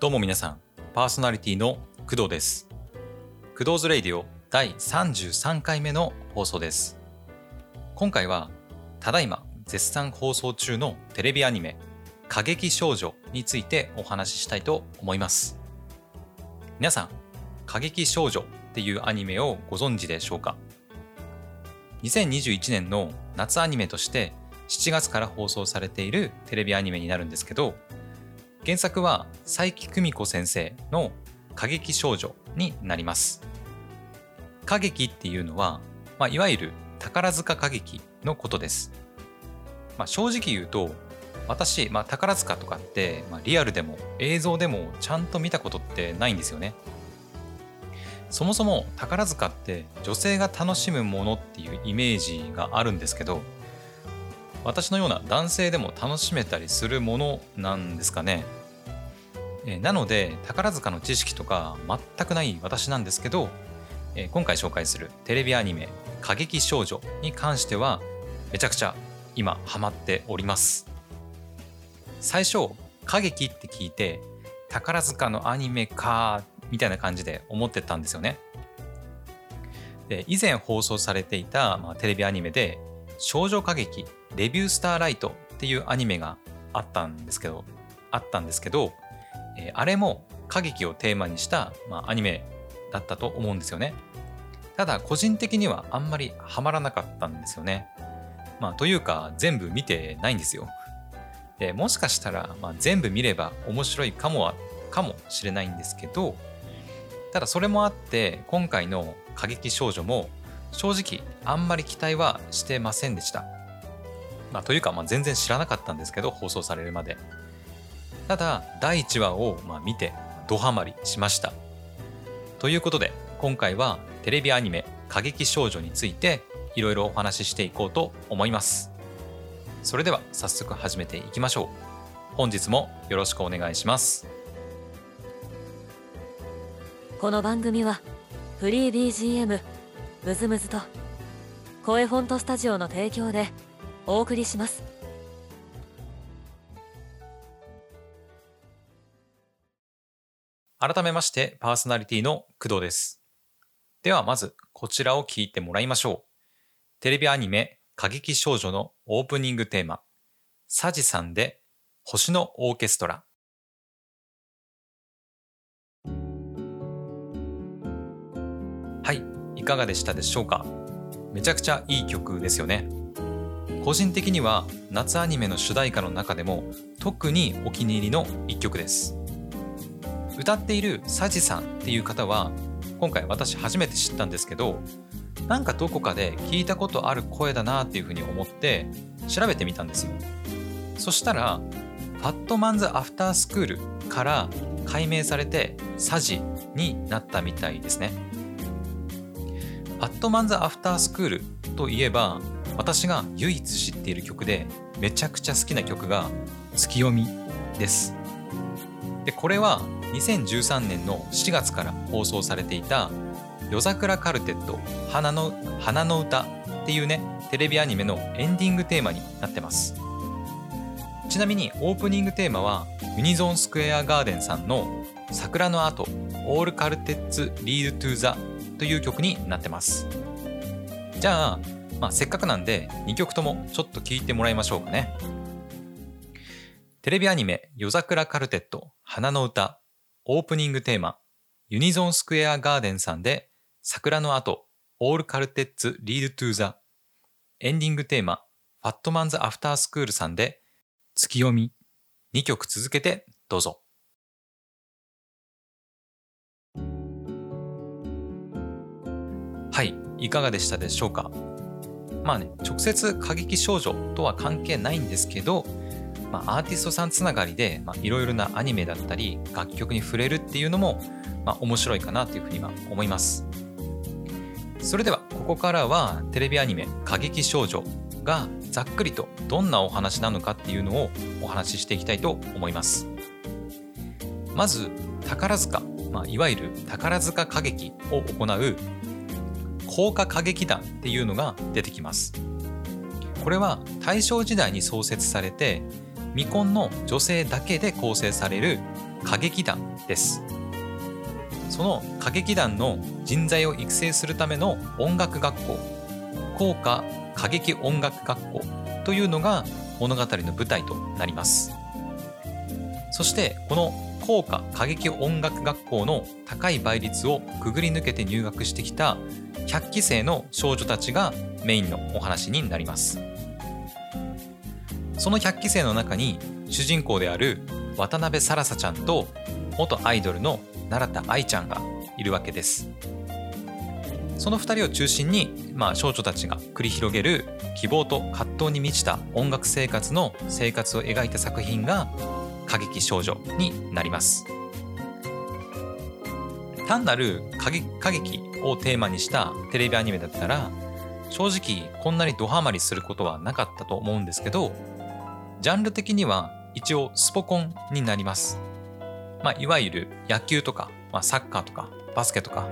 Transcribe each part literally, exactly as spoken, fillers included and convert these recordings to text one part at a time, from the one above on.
どうも皆さん、パーソナリティの工藤です。工藤ズレイディオ第さんじゅうさんかいめの放送です。今回はただいま絶賛放送中のテレビアニメ過激少女についてお話ししたいと思います。皆さん、過激少女っていうアニメをご存知でしょうか？にせんにじゅういちねんの夏アニメとしてしちがつから放送されているテレビアニメになるんですけど、原作は斉木久美子先生の過激少女になります。過激っていうのは、まあ、いわゆる宝塚歌劇のことです。まあ、正直言うと私、まあ、宝塚とかって、まあ、リアルでも映像でもちゃんと見たことってないんですよね。そもそも宝塚って女性が楽しむものっていうイメージがあるんですけど、私のような男性でも楽しめたりするものなんですかね。えなので宝塚の知識とか全くない私なんですけど、え今回紹介するテレビアニメ過激少女に関してはめちゃくちゃ今ハマっております。最初過激って聞いて宝塚のアニメかみたいな感じで思ってたんですよね。で、以前放送されていた、まあ、テレビアニメで少女歌劇レビュースターライトっていうアニメがあったんですけど、あったんですけど、えー、あれも歌劇をテーマにした、まあ、アニメだったと思うんですよね。ただ個人的にはあんまりハマらなかったんですよね。まあ、というか全部見てないんですよ。で、もしかしたら、まあ、全部見れば面白いかもは、かもしれないんですけど、ただそれもあって今回の過激少女も正直あんまり期待はしてませんでした。まあ、というか、まあ、全然知らなかったんですけど、放送されるまで。ただだいいちわをまあ見てドハマりしました。ということで今回はテレビアニメ過激少女についていろいろお話ししていこうと思います。それでは早速始めていきましょう。本日もよろしくお願いします。この番組はフリー ビージーエム ムズムズと声フォントスタジオの提供でお送りします。改めましてパーソナリティの工藤です。ではまずこちらを聞いてもらいましょう。テレビアニメ過激少女のオープニングテーマ、サジさんで星のオーケストラ。はい、いかがでしたでしょうか？めちゃくちゃいい曲ですよね。個人的には夏アニメの主題歌の中でも特にお気に入りの一曲です。歌っているサジさんっていう方は今回私初めて知ったんですけど、なんかどこかで聞いたことある声だなっていうふうに思って調べてみたんですよ。そしたらファットマンズアフタースクールから改名されてサジになったみたいですね。ファットマンズアフタースクールといえば私が唯一知っている曲でめちゃくちゃ好きな曲が月読みです。で、これはにせんじゅうさんねんのしがつから放送されていた夜桜カルテット花の、花の歌っていうねテレビアニメのエンディングテーマになってます。ちなみにオープニングテーマはユニゾンスクエアガーデンさんの桜の後オールカルテッツリードトゥザという曲になってます。じゃあ、まあ、せっかくなんでにきょくともちょっと聴いてもらいましょうかね。テレビアニメ夜桜カルテット花の歌オープニングテーマ、ユニゾンスクエアガーデンさんで桜の後オールカルテッツリードトゥザ、エンディングテーマファットマンズアフタースクールさんで月読み、にきょく続けてどうぞ。はい、いかがでしたでしょうか？まあね、直接過激少女とは関係ないんですけど、まあ、アーティストさんつながりでいろいろなアニメだったり楽曲に触れるっていうのも、まあ、面白いかなというふうには思います。それではここからはテレビアニメ過激少女がざっくりとどんなお話なのかっていうのをお話ししていきたいと思います。まず宝塚、まあ、いわゆる宝塚歌劇を行う校歌歌劇団っていうのが出てきます。これは大正時代に創設されて未婚の女性だけで構成される歌劇団です。その歌劇団の人材を育成するための音楽学校、校歌歌劇音楽学校というのが物語の舞台となります。そしてこの校歌歌劇音楽学校の高い倍率をくぐり抜けて入学してきたひゃっき生の少女たちがメインのお話になります。そのひゃっき生の中に主人公である渡辺サラサちゃんと元アイドルの奈良田愛ちゃんがいるわけです。そのふたりを中心に、まあ、少女たちが繰り広げる希望と葛藤に満ちた音楽生活の生活を描いた作品が歌劇少女になります。単なる歌劇、歌劇をテーマにしたテレビアニメだったら正直こんなにドハマりすることはなかったと思うんですけど、ジャンル的には一応スポコンになります。まあ、いわゆる野球とか、まあ、サッカーとかバスケとか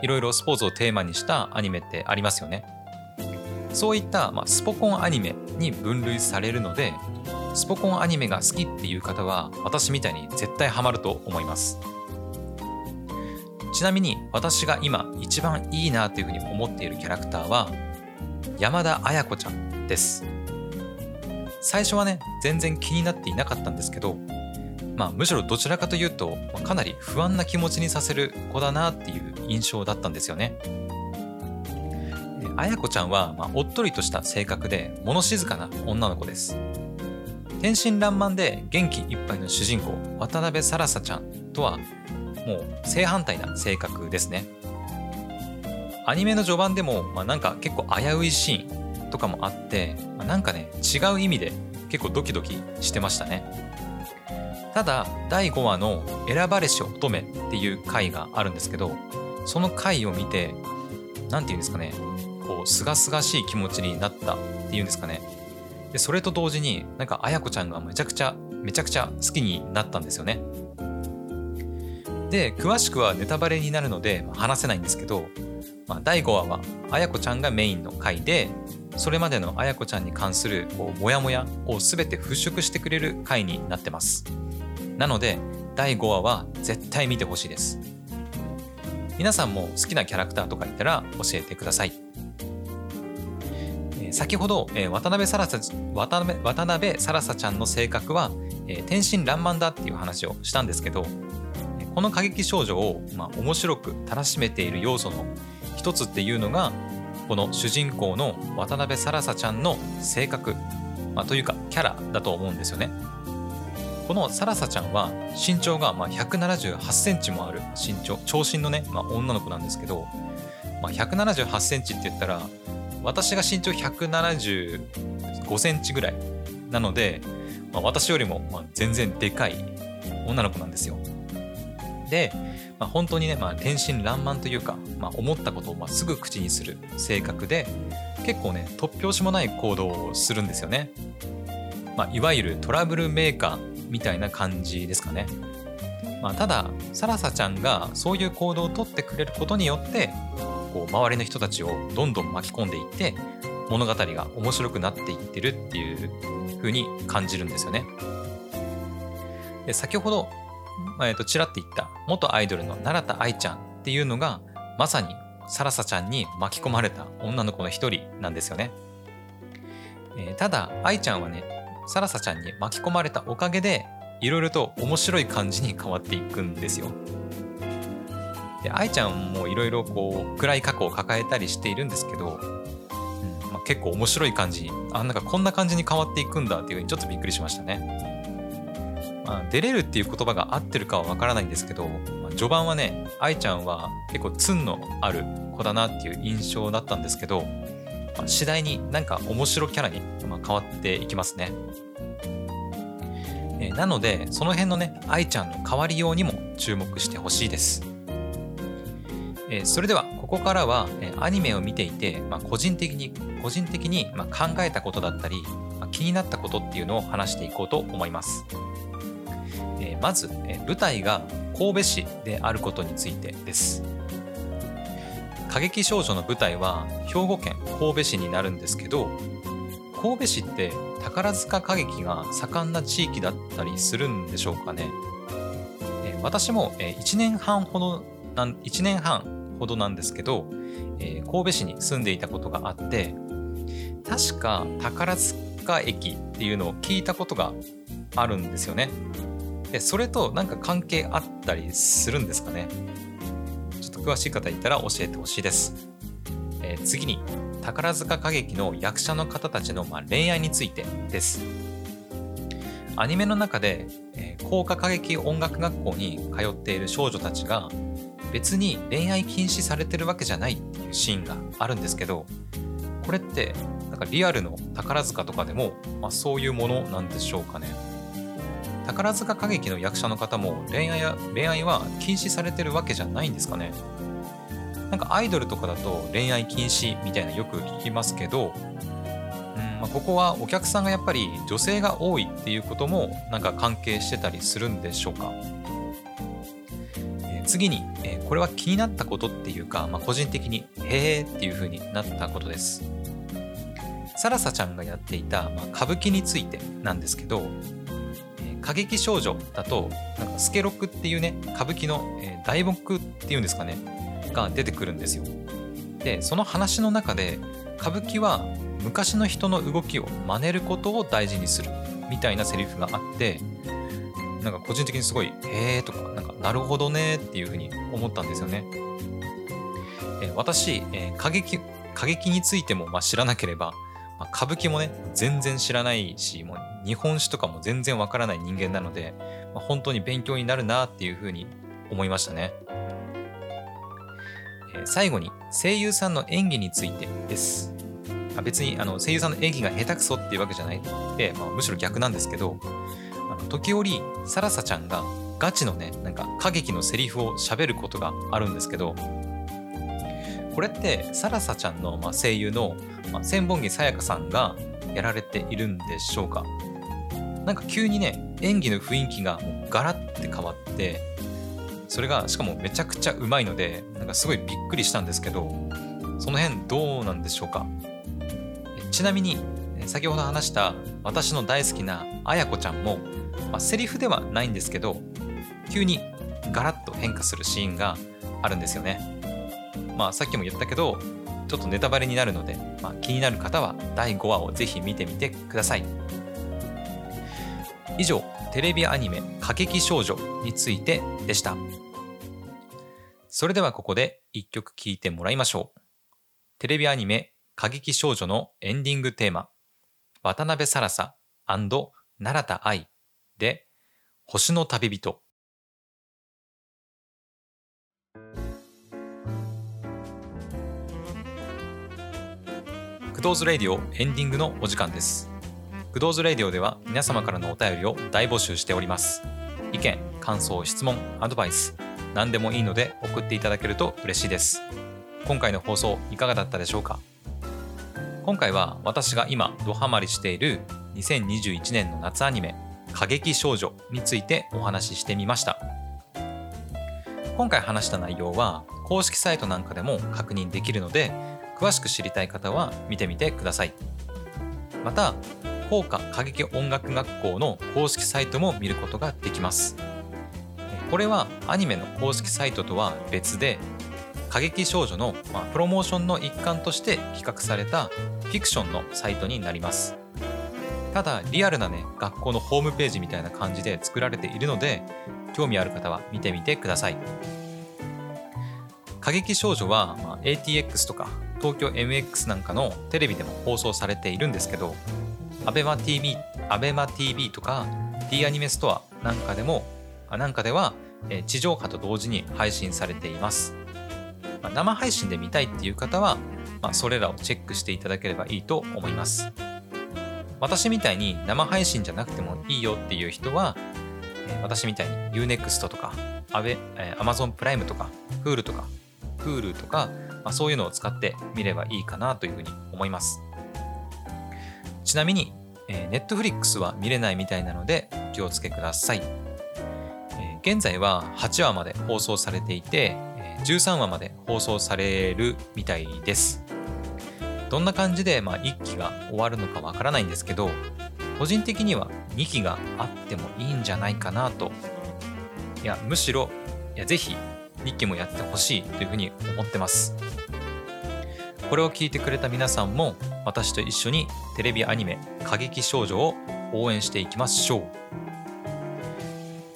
いろいろスポーツをテーマにしたアニメってありますよね。そういった、まあ、スポコンアニメに分類されるので、スポコンアニメが好きっていう方は私みたいに絶対ハマると思います。ちなみに私が今一番いいなというふうに思っているキャラクターは山田彩子ちゃんです。最初はね全然気になっていなかったんですけど、まあ、むしろどちらかというとかなり不安な気持ちにさせる子だなっていう印象だったんですよね。あやこちゃんは、まあ、おっとりとした性格で物静かな女の子です。天真爛漫で元気いっぱいの主人公渡辺サラサちゃんとはもう正反対な性格ですね。アニメの序盤でも、まあ、なんか結構危ういシーンとかもあって、まあ、なんかね違う意味で結構ドキドキしてましたね。ただだいごわの選ばれし乙女っていう回があるんですけど、その回を見てなんていうんですかね、こうすがすがしい気持ちになったっていうんですかね。でそれと同時になんか彩子ちゃんがめちゃくちゃめちゃくちゃ好きになったんですよね。で詳しくはネタバレになるので話せないんですけど、まあ、だいごわは彩子ちゃんがメインの回で、それまでの彩子ちゃんに関するこうモヤモヤを全て払拭してくれる回になってます。なのでだいごわは絶対見てほしいです。皆さんも好きなキャラクターとかいたら教えてください。先ほど渡辺サラサ、渡辺、渡辺サラサちゃんの性格は天真爛漫だっていう話をしたんですけど、この歌劇少女をまあ面白くたらしめている要素の一つっていうのがこの主人公の渡辺サラサちゃんの性格、まあ、というかキャラだと思うんですよね。このサラサちゃんは身長がまあひゃくななじゅうはちセンチもある身長長身のね、まあ、女の子なんですけど、まあ、ひゃくななじゅうはちセンチって言ったら私が身長ひゃくななじゅうごセンチぐらいなので、まあ、私よりもまあ全然でかい女の子なんですよ。で、まあ、本当にね、まあ、天真爛漫というか、まあ、思ったことをまあすぐ口にする性格で結構ね突拍子もない行動をするんですよね。まあ、いわゆるトラブルメーカーみたいな感じですかね。まあ、ただサラサちゃんがそういう行動をとってくれることによってこう周りの人たちをどんどん巻き込んでいって物語が面白くなっていってるっていう風に感じるんですよね。で先ほど、まあ、えっとちらっと言った元アイドルの奈良田愛ちゃんっていうのがまさにサラサちゃんに巻き込まれた女の子の一人なんですよね。えー、ただ愛ちゃんはねサラサちゃんに巻き込まれたおかげでいろいろと面白い感じに変わっていくんですよ。で、愛ちゃんもいろいろこう暗い過去を抱えたりしているんですけど、うんまあ、結構面白い感じにあなんかこんな感じに変わっていくんだっていうふうにちょっとびっくりしましたね。まあ、出れるっていう言葉が合ってるかはわからないんですけど、まあ、序盤はね愛ちゃんは結構ツンのある子だなっていう印象だったんですけど、次第になんか面白キャラに変わっていきますね。えー、なのでその辺のね愛ちゃんの変わりようにも注目してほしいです。えー、それではここからは、えー、アニメを見ていて、まあ、個人的に個人的に、まあ、考えたことだったり、まあ、気になったことっていうのを話していこうと思います。えー、まず、えー、舞台が神戸市であることについてです。歌劇少女の舞台は兵庫県神戸市になるんですけど、神戸市って宝塚歌劇が盛んな地域だったりするんでしょうかね。私もいちねんはんほどなんいちねんはんほどなんですけど、神戸市に住んでいたことがあって、確か宝塚駅っていうのを聞いたことがあるんですよね。でそれとなんか関係あったりするんですかね。ちょっと詳しい方いたら教えてほしいです。えー、次に宝塚歌劇の役者の方たちのまあ恋愛についてです。アニメの中で、えー、校歌歌劇音楽学校に通っている少女たちが別に恋愛禁止されてるわけじゃないっていうシーンがあるんですけど、これってなんかリアルの宝塚とかでも、まあ、そういうものなんでしょうかね。宝塚歌劇の役者の方も恋愛や、恋愛は禁止されてるわけじゃないんですかね。なんかアイドルとかだと恋愛禁止みたいなよく聞きますけど、うん、まあ、ここはお客さんがやっぱり女性が多いっていうこともなんか関係してたりするんでしょうか。えー、次に、えー、これは気になったことっていうか、まあ、個人的にへーっていう風になったことです。サラサちゃんがやっていた、まあ、歌舞伎についてなんですけど、歌劇少女だとなんかスケロクっていうね、歌舞伎の、えー、題目っていうんですかねが出てくるんですよ。でその話の中で歌舞伎は昔の人の動きを真似ることを大事にするみたいなセリフがあって、なんか個人的にすごいへーとか、なんかなるほどねっていう風に思ったんですよね。えー、私、えー、歌劇、歌劇についてもまあ知らなければ、まあ、歌舞伎もね全然知らないし、もう日本史とかも全然わからない人間なので、まあ、本当に勉強になるなっていうふうに思いましたね。えー、最後に声優さんの演技についてです。あ別にあの声優さんの演技が下手くそっていうわけじゃないで、まあ、むしろ逆なんですけど、あの時折サラサちゃんがガチのねなんか歌劇のセリフを喋ることがあるんですけど、これってサラサちゃんの声優の千本木さやかさんがやられているんでしょうか。なんか急にね演技の雰囲気がもうガラッて変わって、それがしかもめちゃくちゃうまいので、なんかすごいびっくりしたんですけど、その辺どうなんでしょうか。ちなみに先ほど話した私の大好きなあやこちゃんも、まあ、セリフではないんですけど急にガラッと変化するシーンがあるんですよね。まあ、さっきも言ったけどちょっとネタバレになるので、まあ、気になる方はだいごわをぜひ見てみてください。以上、テレビアニメ歌劇少女についてでした。それではここでいっきょく聴いてもらいましょう。テレビアニメ歌劇少女のエンディングテーマ、渡辺サラサ&奈良田愛で星の旅人。グドーズレディオエンディングのお時間です。グドーズレディオでは皆様からのお便りを大募集しております。意見、感想、質問、アドバイス何でもいいので送っていただけると嬉しいです。今回の放送いかがだったでしょうか。今回は私が今ドハマりしているにせんにじゅういちねんの夏アニメ歌劇少女についてお話ししてみました。今回話した内容は公式サイトなんかでも確認できるので、詳しく知りたい方は見てみてください。また、校歌歌劇音楽学校の公式サイトも見ることができます。これはアニメの公式サイトとは別で、歌劇少女の、まあ、プロモーションの一環として企画されたフィクションのサイトになります。ただ、リアルなね、学校のホームページみたいな感じで作られているので、興味ある方は見てみてください。歌劇少女は、まあ、エーティーエックス とか東京 エムエックス なんかのテレビでも放送されているんですけど、 ABEMAティーブイ、ABEMAティーブイ とか D アニメストアなんかでもなんかでは地上波と同時に配信されています。まあ、生配信で見たいっていう方は、まあ、それらをチェックしていただければいいと思います。私みたいに生配信じゃなくてもいいよっていう人は、私みたいに ユーネクスト とか Amazon プライムとか Hulu とか Hulu とかまあ、そういうのを使ってみればいいかなというふうに思います。ちなみに、えー、Netflix は見れないみたいなのでお気をつけください。えー、現在ははちわまで放送されていて、えー、じゅうさんわまで放送されるみたいです。どんな感じで、まあ、いっきが終わるのかわからないんですけど、個人的にはにきがあってもいいんじゃないかなといやむしろいやぜひ日記もやってほしいというふうに思ってます。これを聞いてくれた皆さんも私と一緒にテレビアニメ過激少女を応援していきましょう。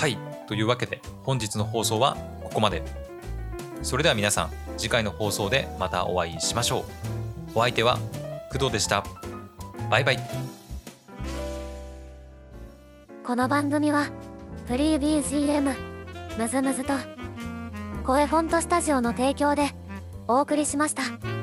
はい、というわけで本日の放送はここまで。それでは皆さん、次回の放送でまたお会いしましょう。お相手は工藤でした。バイバイ。この番組はフリー ビージーエム むずむずと声フォントスタジオの提供でお送りしました。